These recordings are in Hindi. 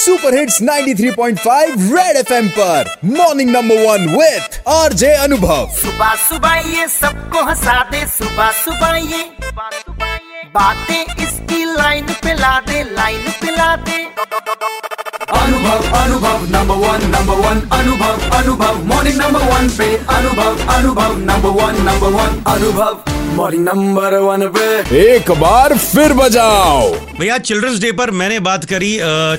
सुपरहिट्स 93.5 रेड एफएम पर morning number 1 with RJ Anubhav. सुबह सुबह ये सबको हंसा दे, सुबह सुबह ये बातें इसकी लाइन पे ला दे, लाइन पे ला दे। अनुभव अनुभव नंबर 1 अनुभव अनुभव मॉर्निंग नंबर 1 पे, अनुभव अनुभव नंबर 1 अनुभव मॉर्निंग नंबर 1 पे। एक बार फिर बजाओ भैया। चिल्ड्रंस डे पर मैंने बात करी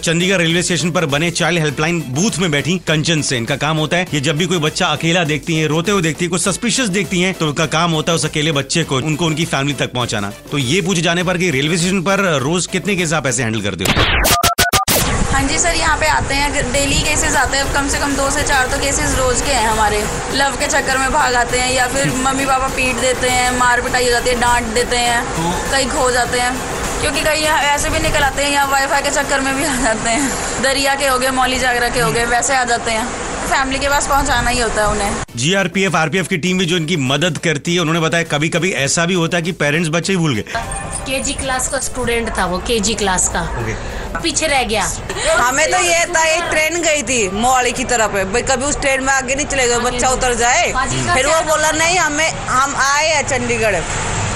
चंडीगढ़ रेलवे स्टेशन पर बने चाइल्ड हेल्पलाइन बूथ में बैठी कंचन सेन का। काम होता है ये, जब भी कोई बच्चा अकेला देखती है, रोते हुए देखती है, कुछ सस्पिशियस देखती है, तो उनका काम होता है उस अकेले बच्चे को उनको उनकी फैमिली तक पहुँचाना। तो ये पूछे जाने पर कि रेलवे स्टेशन पर रोज कितने केस आप ऐसे हैंडल करते हो? हाँ जी सर, यहाँ पे आते हैं डेली केसेस आते हैं, कम से कम 2 से 4 तो केसेस रोज के हैं हमारे। लव के चक्कर में भाग आते हैं या फिर मम्मी पापा पीट देते हैं, मार पिटाई हो जाती है, डांट देते हैं, कहीं खो जाते हैं, क्योंकि कहीं ऐसे भी निकल आते हैं, यहाँ वाईफाई के चक्कर में भी आ जाते हैं। दरिया के हो गए, मौली जागरा के हो गए, वैसे आ जाते हैं। फैमिली के पास पहुंचाना ही होता है उन्हें। GRPF RPF की टीम भी जो इनकी मदद करती है, उन्होंने बताया कभी कभी ऐसा भी होता है कि पेरेंट्स बच्चे ही भूल गए। KG क्लास का स्टूडेंट था वो, KG क्लास का पीछे रह गया। हमें तो ये था, एक ट्रेन गई थी मोहाली की तरफ है, कभी उस ट्रेन में आगे नहीं चले गए, बच्चा उतर जाए। फिर वो बोला नहीं हमें, हम आए हैं चंडीगढ़,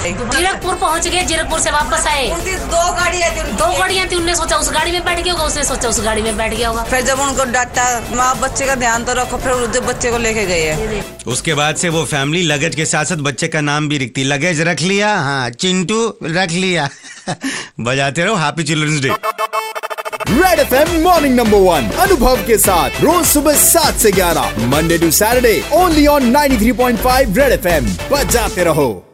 जीरकपुर पहुंच गए, जीरकपुर से वापस आए। 2 गाड़ियाँ थी, उनने सोचा उस गाड़ी में बैठ गया होगा, उसने सोचा उस गाड़ी में बैठ गया होगा। फिर जब उनको डांटा, माँ बच्चे का ध्यान तो रखो, फिर उधर बच्चे को लेके गए है। उसके बाद से वो फैमिली लगेज के साथ साथ बच्चे का नाम भी लिखती, लगेज रख लिया, हाँ चिंटू रख लिया। बजाते रहो, happy children's day. Red FM morning number 1 Anubhav के साथ रोज सुबह 7 से 11, Monday to Saturday, only on 93.5 Red FM. बजाते रहो।